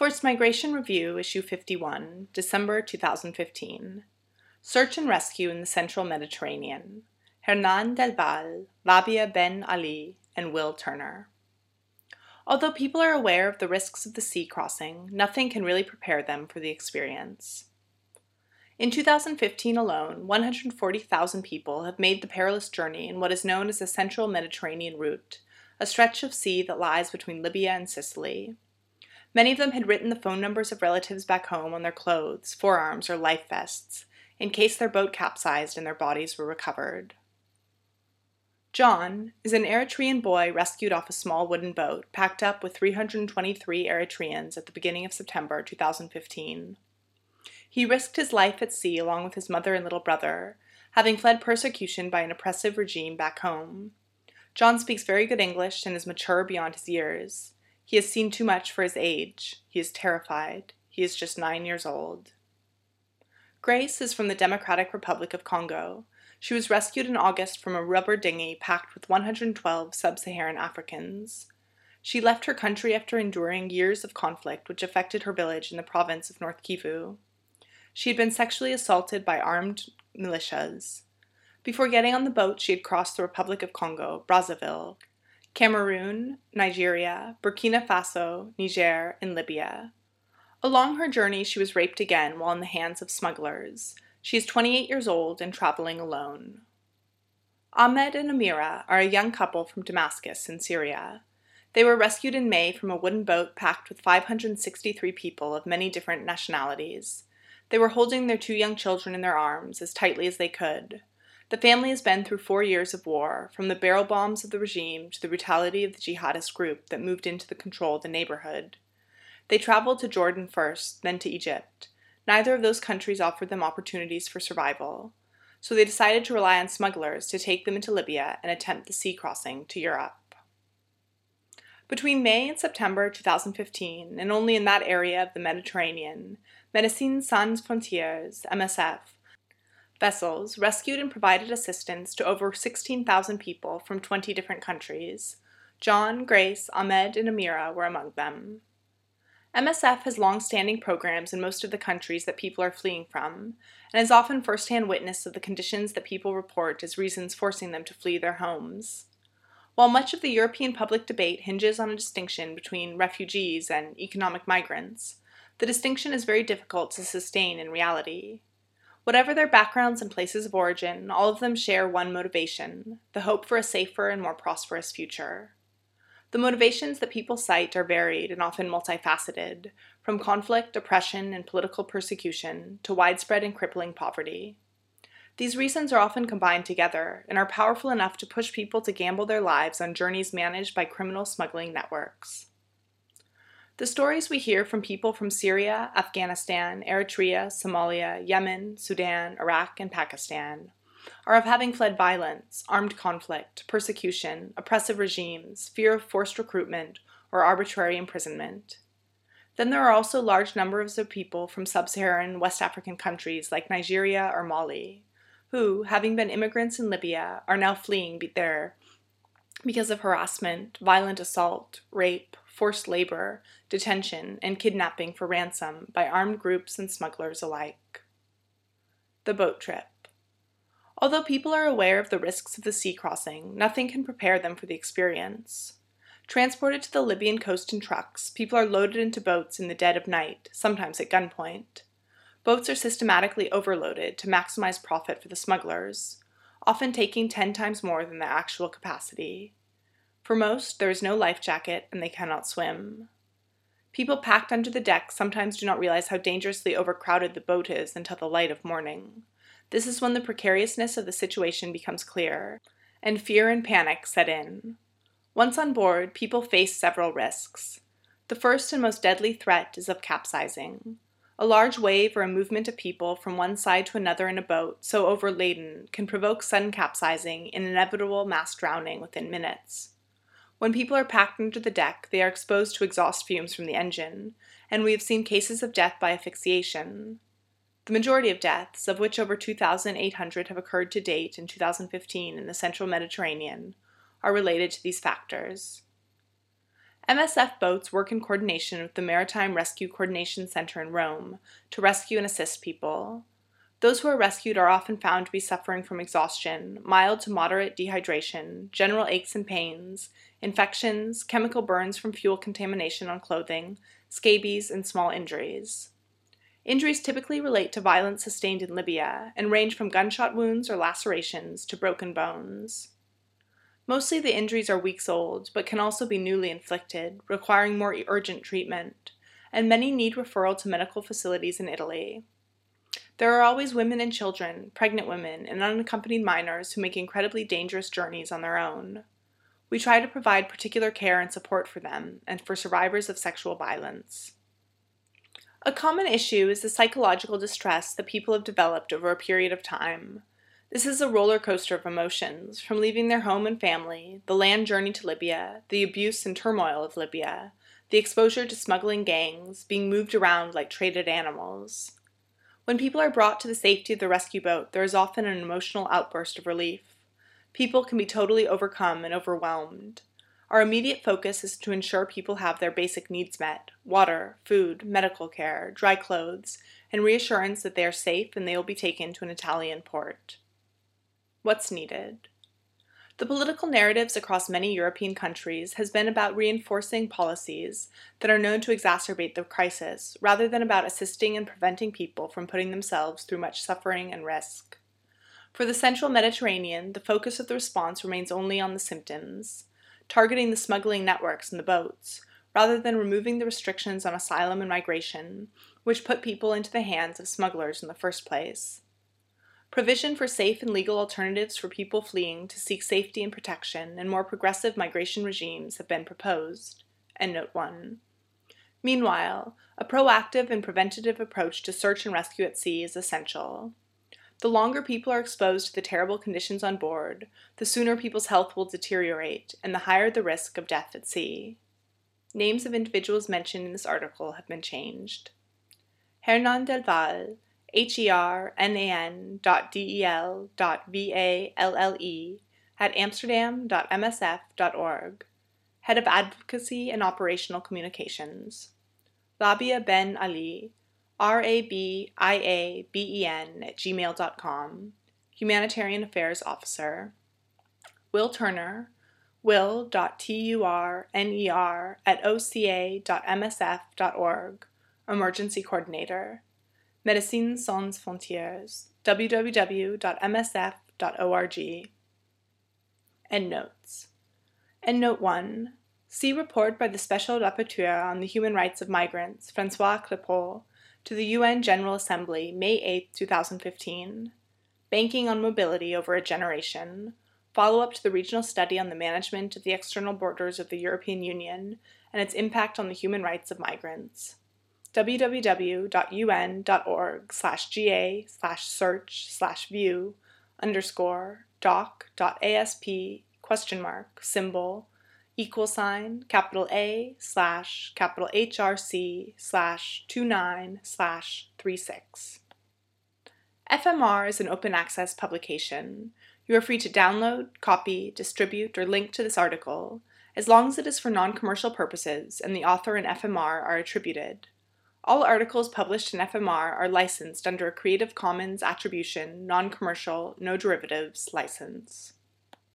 Forced Migration Review, Issue 51, December 2015. Search and Rescue in the Central Mediterranean. Hernán del Valle, Rabia Ben Ali, and Will Turner. Although people are aware of the risks of the sea crossing, nothing can really prepare them for the experience. In 2015 alone, 140,000 people have made the perilous journey in what is known as the Central Mediterranean Route, a stretch of sea that lies between Libya and Sicily. Many of them had written the phone numbers of relatives back home on their clothes, forearms, or life vests, in case their boat capsized and their bodies were recovered. John is an Eritrean boy rescued off a small wooden boat, packed up with 323 Eritreans at the beginning of September 2015. He risked his life at sea along with his mother and little brother, having fled persecution by an oppressive regime back home. John speaks very good English and is mature beyond his years. He has seen too much for his age. He is terrified. He is just 9 years old. Grace is from the Democratic Republic of Congo. She was rescued in August from a rubber dinghy packed with 112 sub-Saharan Africans. She left her country after enduring years of conflict which affected her village in the province of North Kivu. She had been sexually assaulted by armed militias. Before getting on the boat, she had crossed the Republic of Congo, Brazzaville, Cameroon, Nigeria, Burkina Faso, Niger, and Libya. Along her journey, she was raped again while in the hands of smugglers. She is 28 years old and traveling alone. Ahmed and Amira are a young couple from Damascus in Syria. They were rescued in May from a wooden boat packed with 563 people of many different nationalities. They were holding their two young children in their arms as tightly as they could. The family has been through 4 years of war, from the barrel bombs of the regime to the brutality of the jihadist group that moved into the control of the neighborhood. They traveled to Jordan first, then to Egypt. Neither of those countries offered them opportunities for survival, so they decided to rely on smugglers to take them into Libya and attempt the sea crossing to Europe. Between May and September 2015, and only in that area of the Mediterranean, Médecins Sans Frontières, MSF, vessels rescued and provided assistance to over 16,000 people from 20 different countries. John, Grace, Ahmed, and Amira were among them. MSF has long-standing programs in most of the countries that people are fleeing from, and is often first-hand witness of the conditions that people report as reasons forcing them to flee their homes. While much of the European public debate hinges on a distinction between refugees and economic migrants, the distinction is very difficult to sustain in reality. Whatever their backgrounds and places of origin, all of them share one motivation, the hope for a safer and more prosperous future. The motivations that people cite are varied and often multifaceted, from conflict, oppression, and political persecution to widespread and crippling poverty. These reasons are often combined together and are powerful enough to push people to gamble their lives on journeys managed by criminal smuggling networks. The stories we hear from people from Syria, Afghanistan, Eritrea, Somalia, Yemen, Sudan, Iraq, and Pakistan are of having fled violence, armed conflict, persecution, oppressive regimes, fear of forced recruitment, or arbitrary imprisonment. Then there are also large numbers of people from sub-Saharan West African countries like Nigeria or Mali, who, having been immigrants in Libya, are now fleeing there because of harassment, violent assault, rape, forced labor, detention, and kidnapping for ransom by armed groups and smugglers alike. The boat trip. Although people are aware of the risks of the sea crossing, nothing can prepare them for the experience. Transported to the Libyan coast in trucks, people are loaded into boats in the dead of night, sometimes at gunpoint. Boats are systematically overloaded to maximize profit for the smugglers, often taking 10 times more than their actual capacity. For most, there is no life jacket and they cannot swim. People packed under the deck sometimes do not realize how dangerously overcrowded the boat is until the light of morning. This is when the precariousness of the situation becomes clear, and fear and panic set in. Once on board, people face several risks. The first and most deadly threat is of capsizing. A large wave or a movement of people from one side to another in a boat, so overladen, can provoke sudden capsizing and inevitable mass drowning within minutes. When people are packed under the deck, they are exposed to exhaust fumes from the engine, and we have seen cases of death by asphyxiation. The majority of deaths, of which over 2,800 have occurred to date in 2015 in the Central Mediterranean, are related to these factors. MSF boats work in coordination with the Maritime Rescue Coordination Center in Rome to rescue and assist people. Those who are rescued are often found to be suffering from exhaustion, mild to moderate dehydration, general aches and pains, infections, chemical burns from fuel contamination on clothing, scabies, and small injuries. Injuries typically relate to violence sustained in Libya and range from gunshot wounds or lacerations to broken bones. Mostly the injuries are weeks old, but can also be newly inflicted, requiring more urgent treatment, and many need referral to medical facilities in Italy. There are always women and children, pregnant women, and unaccompanied minors who make incredibly dangerous journeys on their own. We try to provide particular care and support for them, and for survivors of sexual violence. A common issue is the psychological distress that people have developed over a period of time. This is a roller coaster of emotions, from leaving their home and family, the land journey to Libya, the abuse and turmoil of Libya, the exposure to smuggling gangs, being moved around like traded animals. When people are brought to the safety of the rescue boat, there is often an emotional outburst of relief. People can be totally overcome and overwhelmed. Our immediate focus is to ensure people have their basic needs met: water, food, medical care, dry clothes, and reassurance that they are safe and they will be taken to an Italian port. What's needed? The political narratives across many European countries has been about reinforcing policies that are known to exacerbate the crisis, rather than about assisting and preventing people from putting themselves through much suffering and risk. For the Central Mediterranean, the focus of the response remains only on the symptoms, targeting the smuggling networks and the boats, rather than removing the restrictions on asylum and migration, which put people into the hands of smugglers in the first place. Provision for safe and legal alternatives for people fleeing to seek safety and protection and more progressive migration regimes have been proposed. End note 1. Meanwhile, a proactive and preventative approach to search and rescue at sea is essential. The longer people are exposed to the terrible conditions on board, the sooner people's health will deteriorate and the higher the risk of death at sea. Names of individuals mentioned in this article have been changed. Hernán del Valle, hernan.del.valle at amsterdam.msf.org, Head of Advocacy and Operational Communications. Rabia Ben Ali, rabiaben@gmail.com, Humanitarian Affairs Officer. Will Turner, will.turner@oca.msf.org, Emergency Coordinator. Médecins Sans Frontières, www.msf.org. Endnotes. Endnote 1. See report by the Special Rapporteur on the Human Rights of Migrants, François Crepeau, to the UN General Assembly, May 8, 2015. Banking on Mobility Over a Generation. Follow-up to the Regional Study on the Management of the External Borders of the European Union and its Impact on the Human Rights of Migrants. www.un.org/ga/search/view_doc.asp?$AAC$HRC$29/36. FMR is an open access publication. You are free to download, copy, distribute, or link to this article, as long as it is for non-commercial purposes and the author and FMR are attributed. All articles published in FMR are licensed under a Creative Commons Attribution, Non-Commercial, No Derivatives license.